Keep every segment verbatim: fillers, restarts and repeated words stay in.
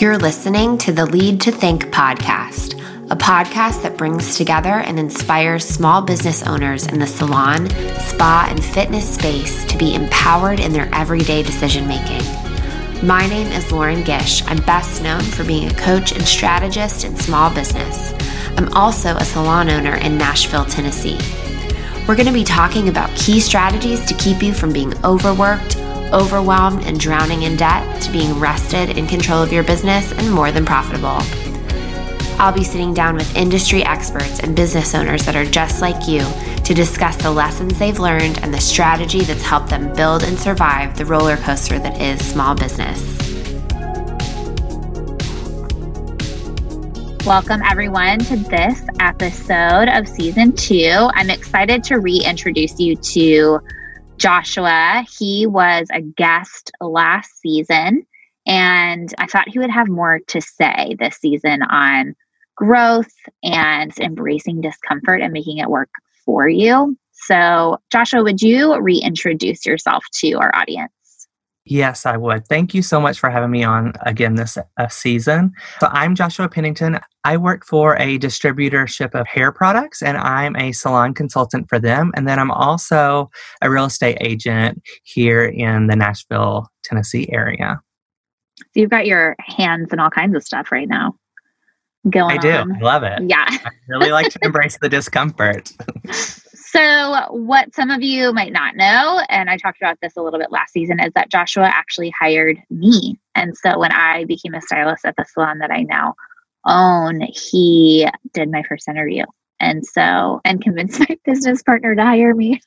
You're listening to the Lead to Think podcast, a podcast that brings together and inspires small business owners in the salon, spa, and fitness space to be empowered in their everyday decision-making. My name is Lauren Gish. I'm best known for being a coach and strategist in small business. I'm also a salon owner in Nashville, Tennessee. We're going to be talking about key strategies to keep you from being overworked, overwhelmed, and drowning in debt to being rested, in control of your business, and more than profitable. I'll be sitting down with industry experts and business owners that are just like you to discuss the lessons they've learned and the strategy that's helped them build and survive the roller coaster that is small business. Welcome, everyone, to this episode of season two. I'm excited to reintroduce you to Joshua. He was a guest last season, and I thought he would have more to say this season on growth and embracing discomfort and making it work for you. So, Joshua, would you reintroduce yourself to our audience? Yes, I would. Thank you so much for having me on again this uh, season. So I'm Joshua Pennington. I work for a distributorship of hair products, and I'm a salon consultant for them. And then I'm also a real estate agent here in the Nashville, Tennessee area. So you've got your hands in all kinds of stuff right now going on. I do. On. I love it. Yeah. I really like to embrace the discomfort. So what some of you might not know, and I talked about this a little bit last season, is that Joshua actually hired me. And so when I became a stylist at the salon that I now own, he did my first interview. And so, and convinced my business partner to hire me,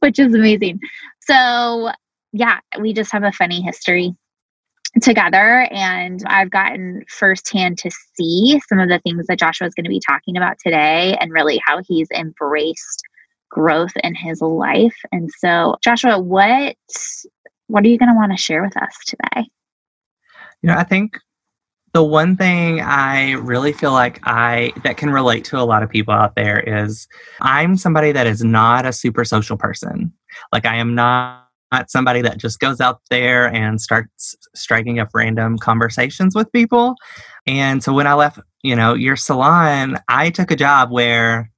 which is amazing. So yeah, we just have a funny history together. And I've gotten firsthand to see some of the things that Joshua is going to be talking about today and really how he's embraced growth in his life. And so, Joshua, what, what are you going to want to share with us today? You know, I think the one thing I really feel like I that can relate to a lot of people out there is I'm somebody that is not a super social person. Like I am not Not somebody that just goes out there and starts striking up random conversations with people. And so when I left, you know, your salon, I took a job where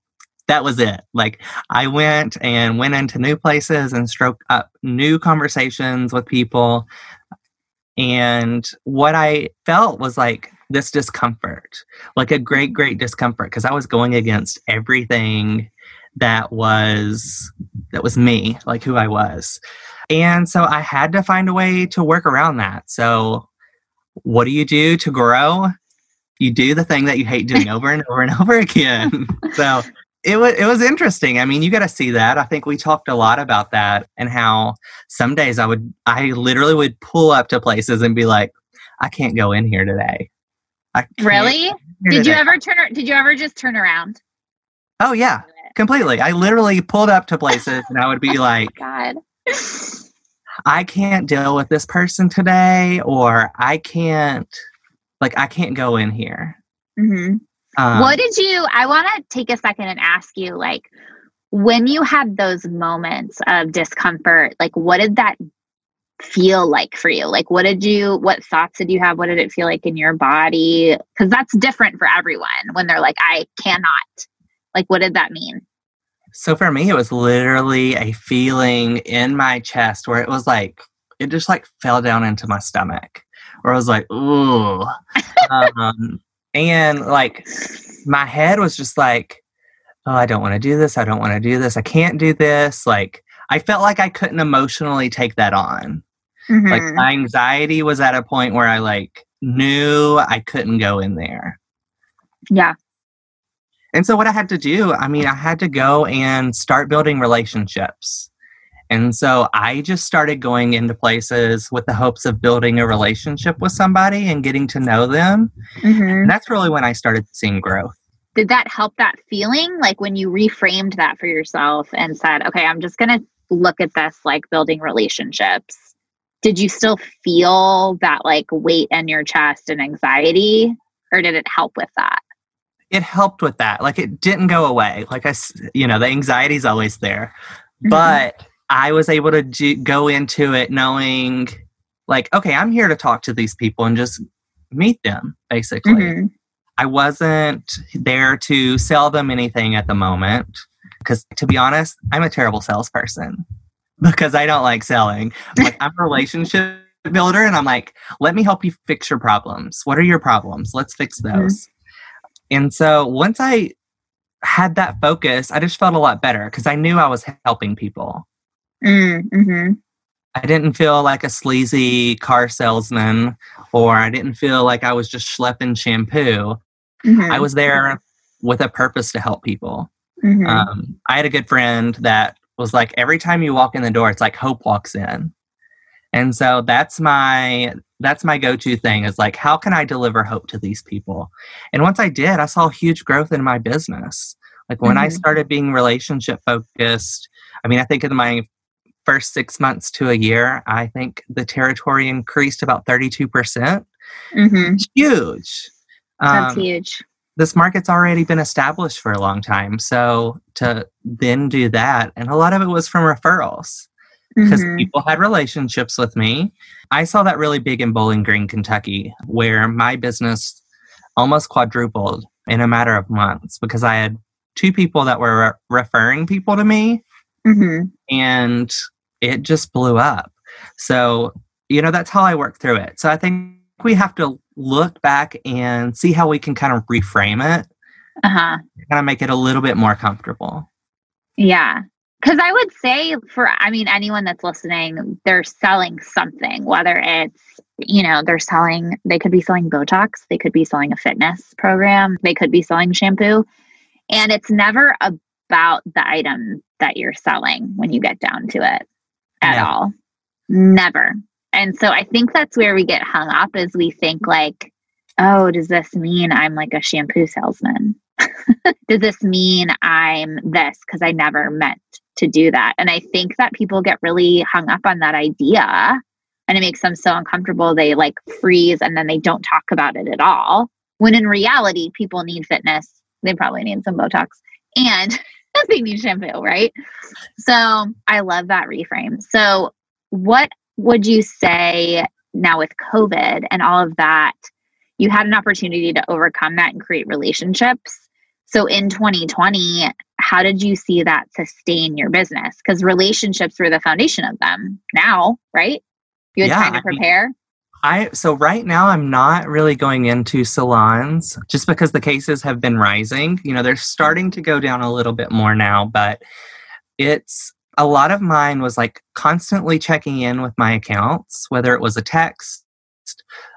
that was it. Like I went and went into new places and stroked up new conversations with people. And what I felt was like this discomfort, like a great, great discomfort, because I was going against everything that was that was me, like who I was. And so I had to find a way to work around that. So what do you do to grow? You do the thing that you hate doing over and over and over again. So it was it was interesting. I mean, you got to see that. I think we talked a lot about that and how some days I would, I literally would pull up to places and be like, I can't go in here today. I really? Did today. you ever turn? Did you ever just turn around? Oh yeah, completely. I literally pulled up to places and I would be like, God. I can't deal with this person today, or I can't, like, I can't go in here. Mm-hmm. Um, what did you, I want to take a second and ask you, like, when you had those moments of discomfort, like, what did that feel like for you? Like, what did you, what thoughts did you have? What did it feel like in your body? Because that's different for everyone when they're like, I cannot. Like, what did that mean? So for me, it was literally a feeling in my chest where it was like, it just like fell down into my stomach where I was like, ooh. um, and like my head was just like, oh, I don't want to do this. I don't want to do this. I can't do this. Like, I felt like I couldn't emotionally take that on. Mm-hmm. Like my anxiety was at a point where I like knew I couldn't go in there. Yeah. And so what I had to do, I mean, I had to go and start building relationships. And so I just started going into places with the hopes of building a relationship with somebody and getting to know them. Mm-hmm. And that's really when I started seeing growth. Did that help that feeling? Like when you reframed that for yourself and said, okay, I'm just going to look at this like building relationships. Did you still feel that like weight in your chest and anxiety, or did it help with that? It helped with that. Like it didn't go away. Like I, you know, the anxiety is always there, mm-hmm. but I was able to do, go into it knowing like, okay, I'm here to talk to these people and just meet them, basically. Mm-hmm. I wasn't there to sell them anything at the moment because, to be honest, I'm a terrible salesperson because I don't like selling. Like, I'm a relationship builder, and I'm like, let me help you fix your problems. What are your problems? Let's fix those. Mm-hmm. And so once I had that focus, I just felt a lot better because I knew I was helping people. Mm-hmm. I didn't feel like a sleazy car salesman, or I didn't feel like I was just schlepping shampoo. Mm-hmm. I was there with a purpose to help people. Mm-hmm. Um, I had a good friend that was like, every time you walk in the door, it's like hope walks in. And so that's my that's my go-to thing is like, how can I deliver hope to these people? And once I did, I saw huge growth in my business. Like when mm-hmm. I started being relationship focused, I mean, I think in my first six months to a year, I think the territory increased about thirty-two percent. Mm-hmm. Huge. That's um, huge. This market's already been established for a long time. So to then do that, and a lot of it was from referrals because mm-hmm. people had relationships with me. I saw that really big in Bowling Green, Kentucky, where my business almost quadrupled in a matter of months because I had two people that were re- referring people to me. Mm-hmm. And it just blew up. So, you know, that's how I worked through it. So I think we have to look back and see how we can kind of reframe it. Uh-huh. Kind of make it a little bit more comfortable. Yeah. Because I would say for, I mean, anyone that's listening, they're selling something, whether it's, you know, they're selling, they could be selling Botox, they could be selling a fitness program, they could be selling shampoo. And it's never a about the item that you're selling when you get down to it at no. all. Never. And so I think that's where we get hung up is we think like, oh, does this mean I'm like a shampoo salesman? Does this mean I'm this? Because I never meant to do that. And I think that people get really hung up on that idea and it makes them so uncomfortable. They like freeze and then they don't talk about it at all. When in reality, people need fitness. They probably need some Botox and they need shampoo, right? So I love that reframe. So what would you say now with COVID and all of that, you had an opportunity to overcome that and create relationships. So in twenty twenty, how did you see that sustain your business? Because relationships were the foundation of them now, right? You had yeah, time to prepare. I mean- I so right now I'm not really going into salons just because the cases have been rising. You know, they're starting to go down a little bit more now, but it's a lot of mine was like constantly checking in with my accounts, whether it was a text.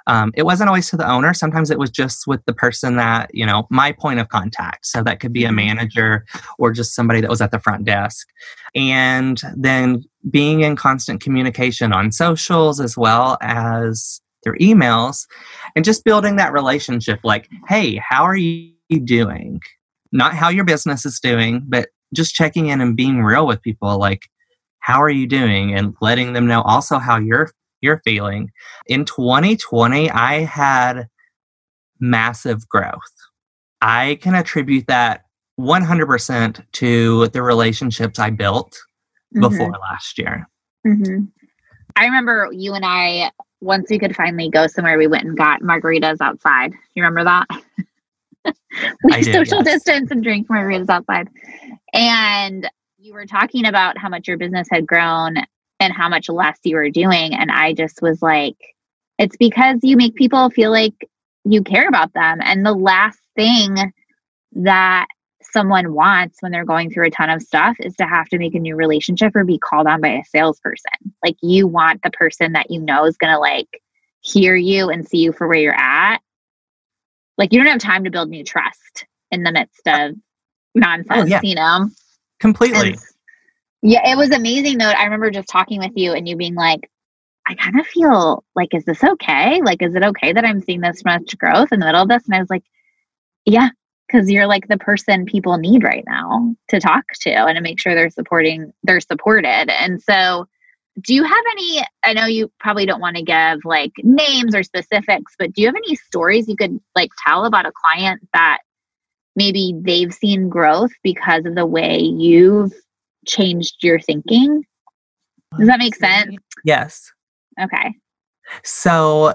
Um, it wasn't always to the owner. Sometimes it was just with the person that, you know, my point of contact. So that could be a manager or just somebody that was at the front desk. And then being in constant communication on socials as well as through emails and just building that relationship like, hey, how are you doing? Not how your business is doing, but just checking in and being real with people like, how are you doing? And letting them know also how you're You're feeling. In twenty twenty, I had massive growth. I can attribute that one hundred percent to the relationships I built mm-hmm. before last year. Mm-hmm. I remember you and I, once we could finally go somewhere, we went and got margaritas outside. You remember that? We I did, social yes. distance and drink margaritas outside. And you were talking about how much your business had grown and how much less you were doing. And I just was like, it's because you make people feel like you care about them. And the last thing that someone wants when they're going through a ton of stuff is to have to make a new relationship or be called on by a salesperson. Like you want the person that you know is going to like hear you and see you for where you're at. Like you don't have time to build new trust in the midst of nonsense, oh, yeah. you know? Completely. And yeah, it was amazing though. I remember just talking with you and you being like, I kind of feel like, is this okay? Like, is it okay that I'm seeing this much growth in the middle of this? And I was like, yeah, because you're like the person people need right now to talk to and to make sure they're supporting, they're supported. And so do you have any, I know you probably don't want to give like names or specifics, but do you have any stories you could like tell about a client that maybe they've seen growth because of the way you've changed your thinking? Does that make sense? Yes. Okay. So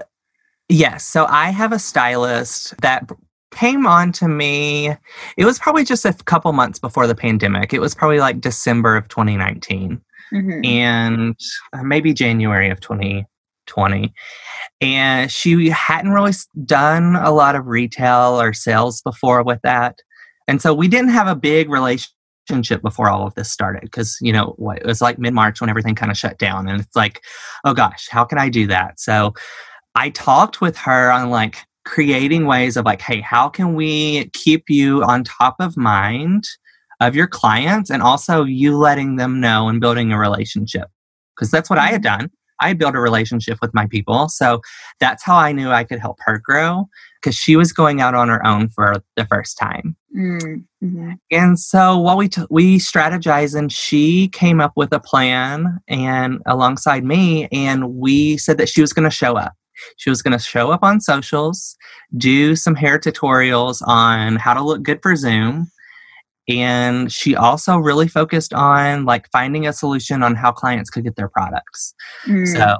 Yes. So I have a stylist that came on to me. It was probably just a couple months before the pandemic. It was probably like December of twenty nineteen mm-hmm. and maybe January of twenty twenty. And she hadn't really done a lot of retail or sales before with that. And so we didn't have a big relationship before all of this started because, you know, it was like mid-March when everything kind of shut down. And it's like, oh gosh, how can I do that? So I talked with her on like creating ways of like, hey, how can we keep you on top of mind of your clients and also you letting them know and building a relationship? Because that's what I had done. I built a relationship with my people. So that's how I knew I could help her grow because she was going out on her own for the first time. Mm-hmm. And so while we t- we strategized and she came up with a plan and alongside me, and we said that she was going to show up. She was going to show up on socials, do some hair tutorials on how to look good for Zoom. And she also really focused on like finding a solution on how clients could get their products. Mm. So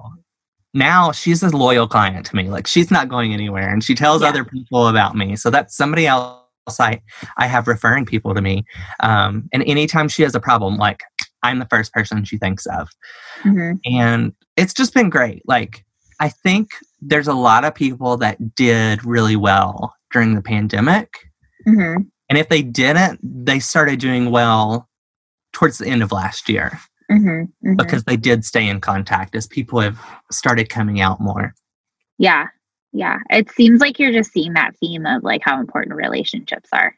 now she's a loyal client to me. Like she's not going anywhere and she tells yeah. other people about me. So that's somebody else I, I have referring people to me. Um, and anytime she has a problem, like I'm the first person she thinks of. Mm-hmm. And it's just been great. Like I think there's a lot of people that did really well during the pandemic. Mm-hmm. And if they didn't, they started doing well towards the end of last year mm-hmm, mm-hmm. because they did stay in contact as people have started coming out more. Yeah. Yeah. It seems like you're just seeing that theme of like how important relationships are.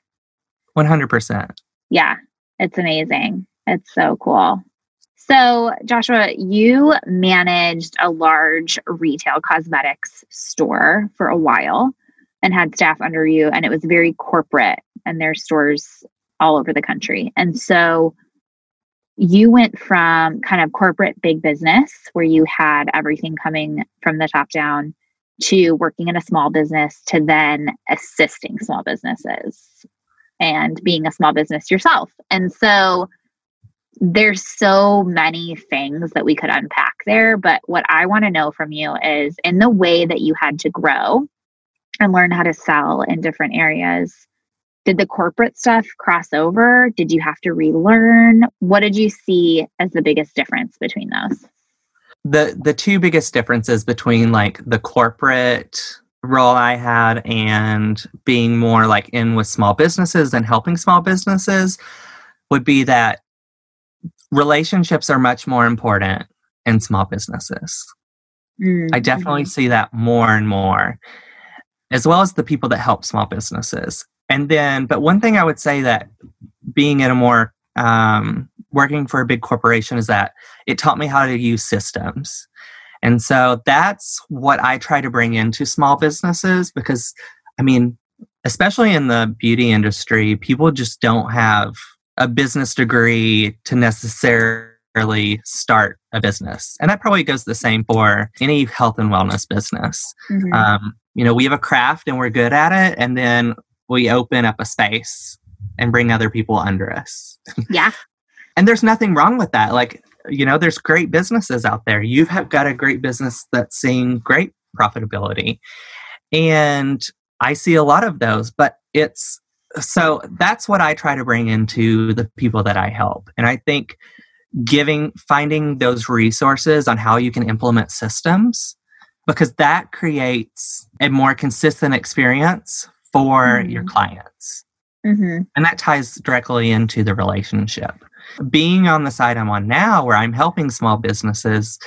one hundred percent. Yeah. It's amazing. It's so cool. So Joshua, you managed a large retail cosmetics store for a while and had staff under you, and it was very corporate. And their stores all over the country. And so you went from kind of corporate big business where you had everything coming from the top down to working in a small business to then assisting small businesses and being a small business yourself. And so there's so many things that we could unpack there. But what I want to know from you is in the way that you had to grow and learn how to sell in different areas, did the corporate stuff cross over? Did you have to relearn? What did you see as the biggest difference between those? The the two biggest differences between like the corporate role I had and being more like in with small businesses and helping small businesses would be that relationships are much more important in small businesses. Mm-hmm. I definitely see that more and more, as well as the people that help small businesses. And then, but one thing I would say that being in a more, um, working for a big corporation is that it taught me how to use systems. And so that's what I try to bring into small businesses because, I mean, especially in the beauty industry, people just don't have a business degree to necessarily start a business. And that probably goes the same for any health and wellness business. Mm-hmm. Um, you know, we have a craft and we're good at it. And then we open up a space and bring other people under us. Yeah. And there's nothing wrong with that. Like, you know, there's great businesses out there. You've got a great business that's seeing great profitability. And I see a lot of those, but it's, so that's what I try to bring into the people that I help. And I think giving, finding those resources on how you can implement systems, because that creates a more consistent experience for mm-hmm. your clients. Mm-hmm. And that ties directly into the relationship. Being on the side I'm on now where I'm helping small businesses,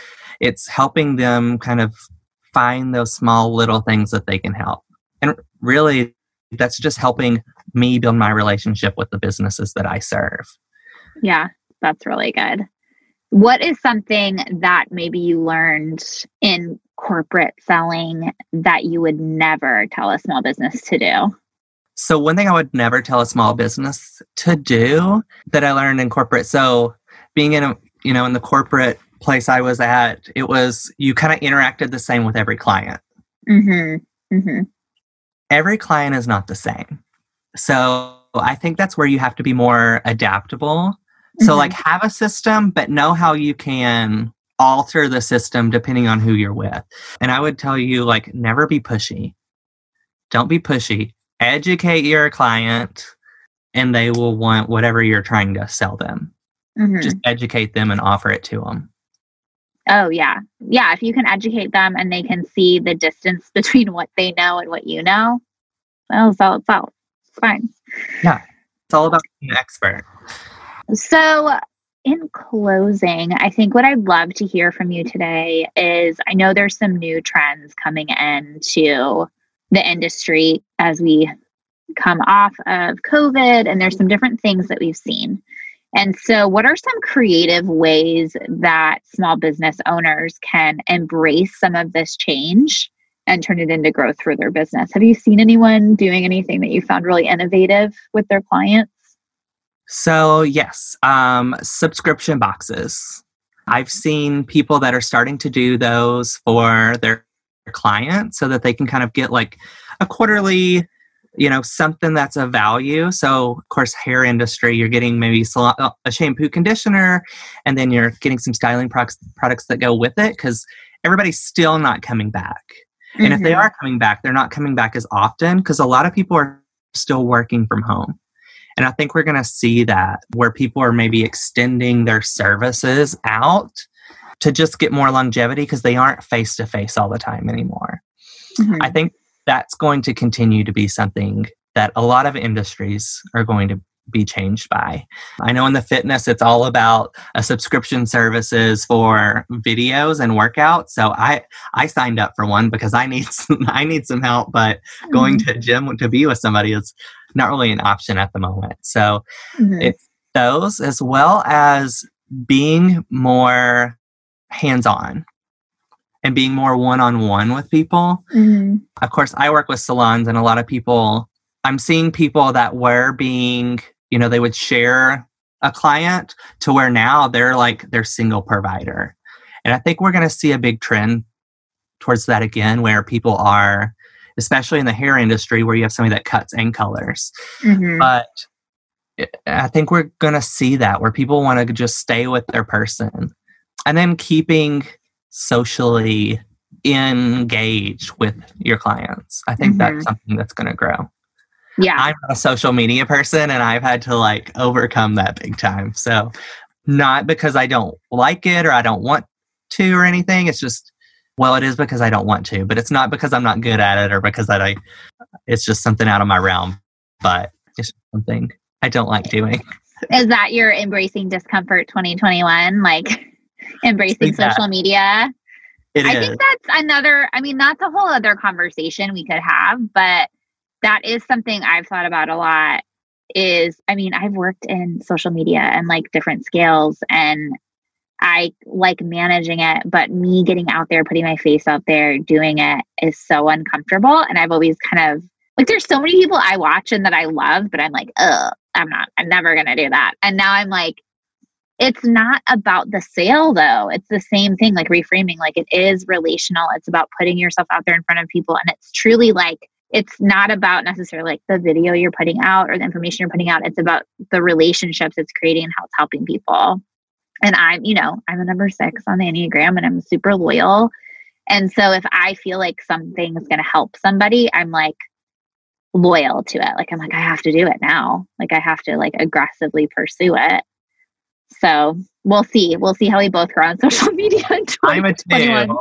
it's helping them kind of find those small little things that they can help. And really, that's just helping me build my relationship with the businesses that I serve. Yeah, that's really good. What is something that maybe you learned in corporate selling that you would never tell a small business to do? So one thing I would never tell a small business to do that I learned in corporate. So being in a, you know, in the corporate place I was at, it was, you kind of interacted the same with every client. Mm-hmm. Mm-hmm. Every client is not the same. So I think that's where you have to be more adaptable. So mm-hmm. like have a system, but know how you can alter the system depending on who you're with. And I would tell you, like, never be pushy. Don't be pushy. Educate your client and they will want whatever you're trying to sell them. Mm-hmm. Just educate them and offer it to them. Oh, yeah. Yeah. If you can educate them and they can see the distance between what they know and what you know, well, it's all, it's all, it's fine. Yeah. It's all about being an expert. So in closing, I think what I'd love to hear from you today is, I know there's some new trends coming into the industry as we come off of COVID, and there's some different things that we've seen. And so what are some creative ways that small business owners can embrace some of this change and turn it into growth for their business? Have you seen anyone doing anything that you found really innovative with their clients? So yes, um, subscription boxes. I've seen people that are starting to do those for their clients so that they can kind of get like a quarterly, you know, something that's a value. So of course, hair industry, you're getting maybe salon, a shampoo, conditioner, and then you're getting some styling products, products that go with it, because everybody's still not coming back. Mm-hmm. And if they are coming back, they're not coming back as often because a lot of people are still working from home. And I think we're going to see that where people are maybe extending their services out to just get more longevity because they aren't face-to-face all the time anymore. Mm-hmm. I think that's going to continue to be something that a lot of industries are going to be changed by. I know in the fitness, it's all about a subscription services for videos and workouts. So I, I signed up for one because I need some, I need some help, but mm-hmm. going to a gym to be with somebody is not really an option at the moment. So mm-hmm. it's those, as well as being more hands-on and being more one-on-one with people. Mm-hmm. Of course, I work with salons, and a lot of people, I'm seeing people that were being, you know, they would share a client to where now they're like their single provider. And I think we're going to see a big trend towards that again, where people are, especially in the hair industry where you have somebody that cuts and colors. Mm-hmm. But I think we're going to see that where people want to just stay with their person, and then keeping socially engaged with your clients. I think mm-hmm. that's something that's going to grow. Yeah. I'm a social media person, and I've had to like overcome that big time. So not because I don't like it or I don't want to or anything. It's just, well, it is because I don't want to, but it's not because I'm not good at it or because I, I it's just something out of my realm, but it's something I don't like doing. Is that your embracing discomfort twenty twenty-one? Like embracing social media? It I is. think that's another, I mean, that's a whole other conversation we could have, but that is something I've thought about a lot is, I mean, I've worked in social media and like different scales, and I like managing it, but me getting out there, putting my face out there, doing it is so uncomfortable. And I've always kind of like, there's so many people I watch and that I love, but I'm like, oh, I'm not, I'm never going to do that. And now I'm like, it's not about the sale though. It's the same thing, like reframing, like it is relational. It's about putting yourself out there in front of people. And it's truly like, it's not about necessarily like the video you're putting out or the information you're putting out. It's about the relationships it's creating and how it's helping people. And I'm, you know, I'm a number six on the Enneagram, and I'm super loyal. And so if I feel like something is going to help somebody, I'm like loyal to it. Like, I'm like, I have to do it now. Like, I have to like aggressively pursue it. So we'll see. We'll see how we both grow on social media. I'm a two.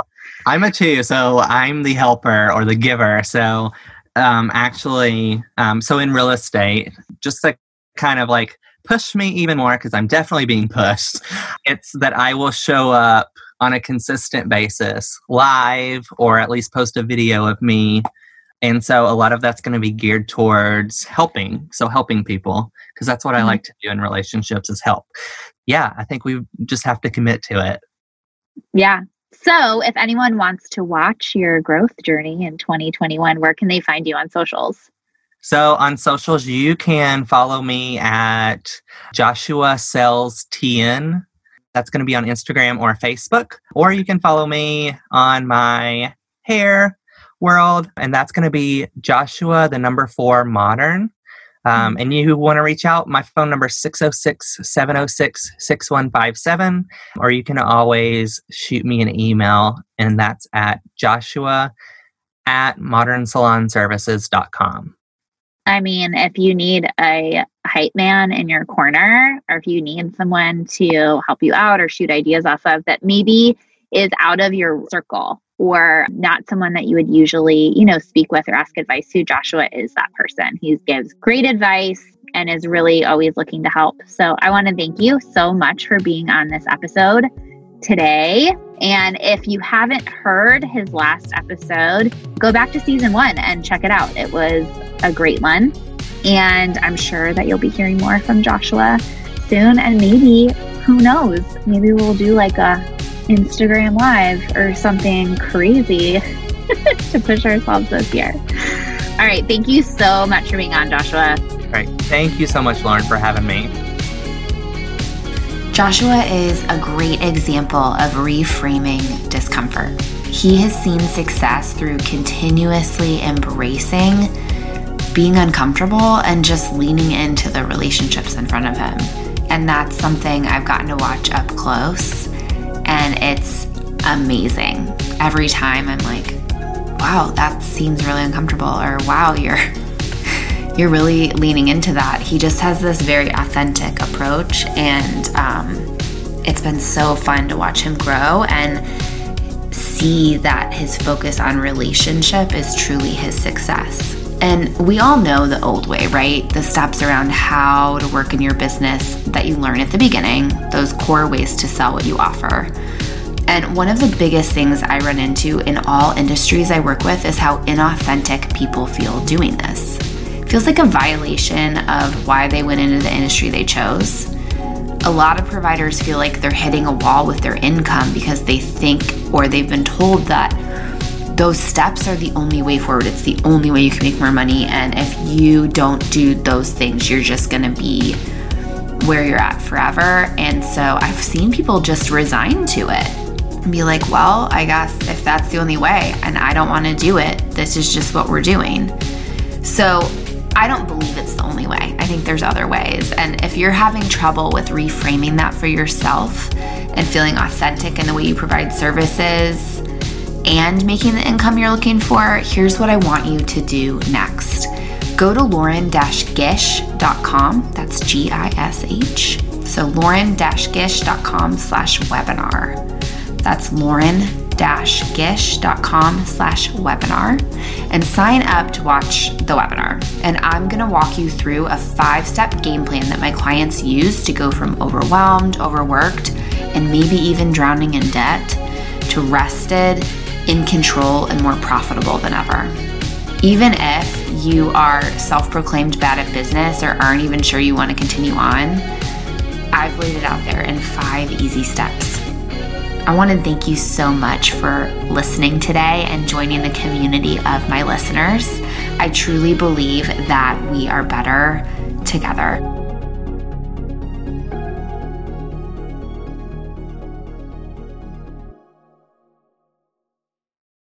I'm a two. So I'm the helper or the giver. So um, actually, um, so in real estate, just to kind of like push me even more, because I'm definitely being pushed, it's that I will show up on a consistent basis live, or at least post a video of me. And so a lot of that's going to be geared towards helping. So helping people, because that's what mm-hmm. I like to do in relationships is help. Yeah, I think we just have to commit to it. Yeah. So if anyone wants to watch your growth journey in twenty twenty-one, where can they find you on socials? So on socials, you can follow me at Joshua Sells T N. That's going to be on Instagram or Facebook. Or you can follow me on my hair world, and that's going to be Joshua, the number four modern. Um, and you want to reach out, my phone number is six oh six, seven oh six, six one five seven, or you can always shoot me an email, and that's at joshua at modern salon services dot com. I mean, if you need a hype man in your corner, or if you need someone to help you out or shoot ideas off of that maybe is out of your circle or not someone that you would usually, you know, speak with or ask advice to, Joshua is that person. He gives great advice and is really always looking to help. So I want to thank you so much for being on this episode today. And if you haven't heard his last episode, go back to season one and check it out. It was a great one. And I'm sure that you'll be hearing more from Joshua soon. And maybe, who knows, maybe we'll do like a Instagram live or something crazy to push ourselves this year. All right. Thank you so much for being on, Joshua. All right. Thank you so much, Lauren, for having me. Joshua is a great example of reframing discomfort. He has seen success through continuously embracing being uncomfortable and just leaning into the relationships in front of him. And that's something I've gotten to watch up close. And it's amazing. Every time I'm like, wow, that seems really uncomfortable, or wow, you're you're really leaning into that. He just has this very authentic approach, and um, it's been so fun to watch him grow and see that his focus on relationship is truly his success. And we all know the old way, right? The steps around how to work in your business that you learn at the beginning, those core ways to sell what you offer. And one of the biggest things I run into in all industries I work with is how inauthentic people feel doing this. It feels like a violation of why they went into the industry they chose. A lot of providers feel like they're hitting a wall with their income because they think, or they've been told, that those steps are the only way forward. It's the only way you can make more money. And if you don't do those things, you're just going to be where you're at forever. And so I've seen people just resign to it and be like, well, I guess if that's the only way and I don't want to do it, this is just what we're doing. So I don't believe it's the only way. I think there's other ways. And if you're having trouble with reframing that for yourself and feeling authentic in the way you provide services and making the income you're looking for, here's what I want you to do next. Go to lauren dash gish dot com. That's G I S H. So lauren dash gish dot com slash webinar. That's lauren dash gish dot com slash webinar. And sign up to watch the webinar. And I'm going to walk you through a five-step game plan that my clients use to go from overwhelmed, overworked, and maybe even drowning in debt to rested, in control, and more profitable than ever. Even if you are self-proclaimed bad at business or aren't even sure you want to continue on, I've laid it out there in five easy steps. I want to thank you so much for listening today and joining the community of my listeners. I truly believe that we are better together.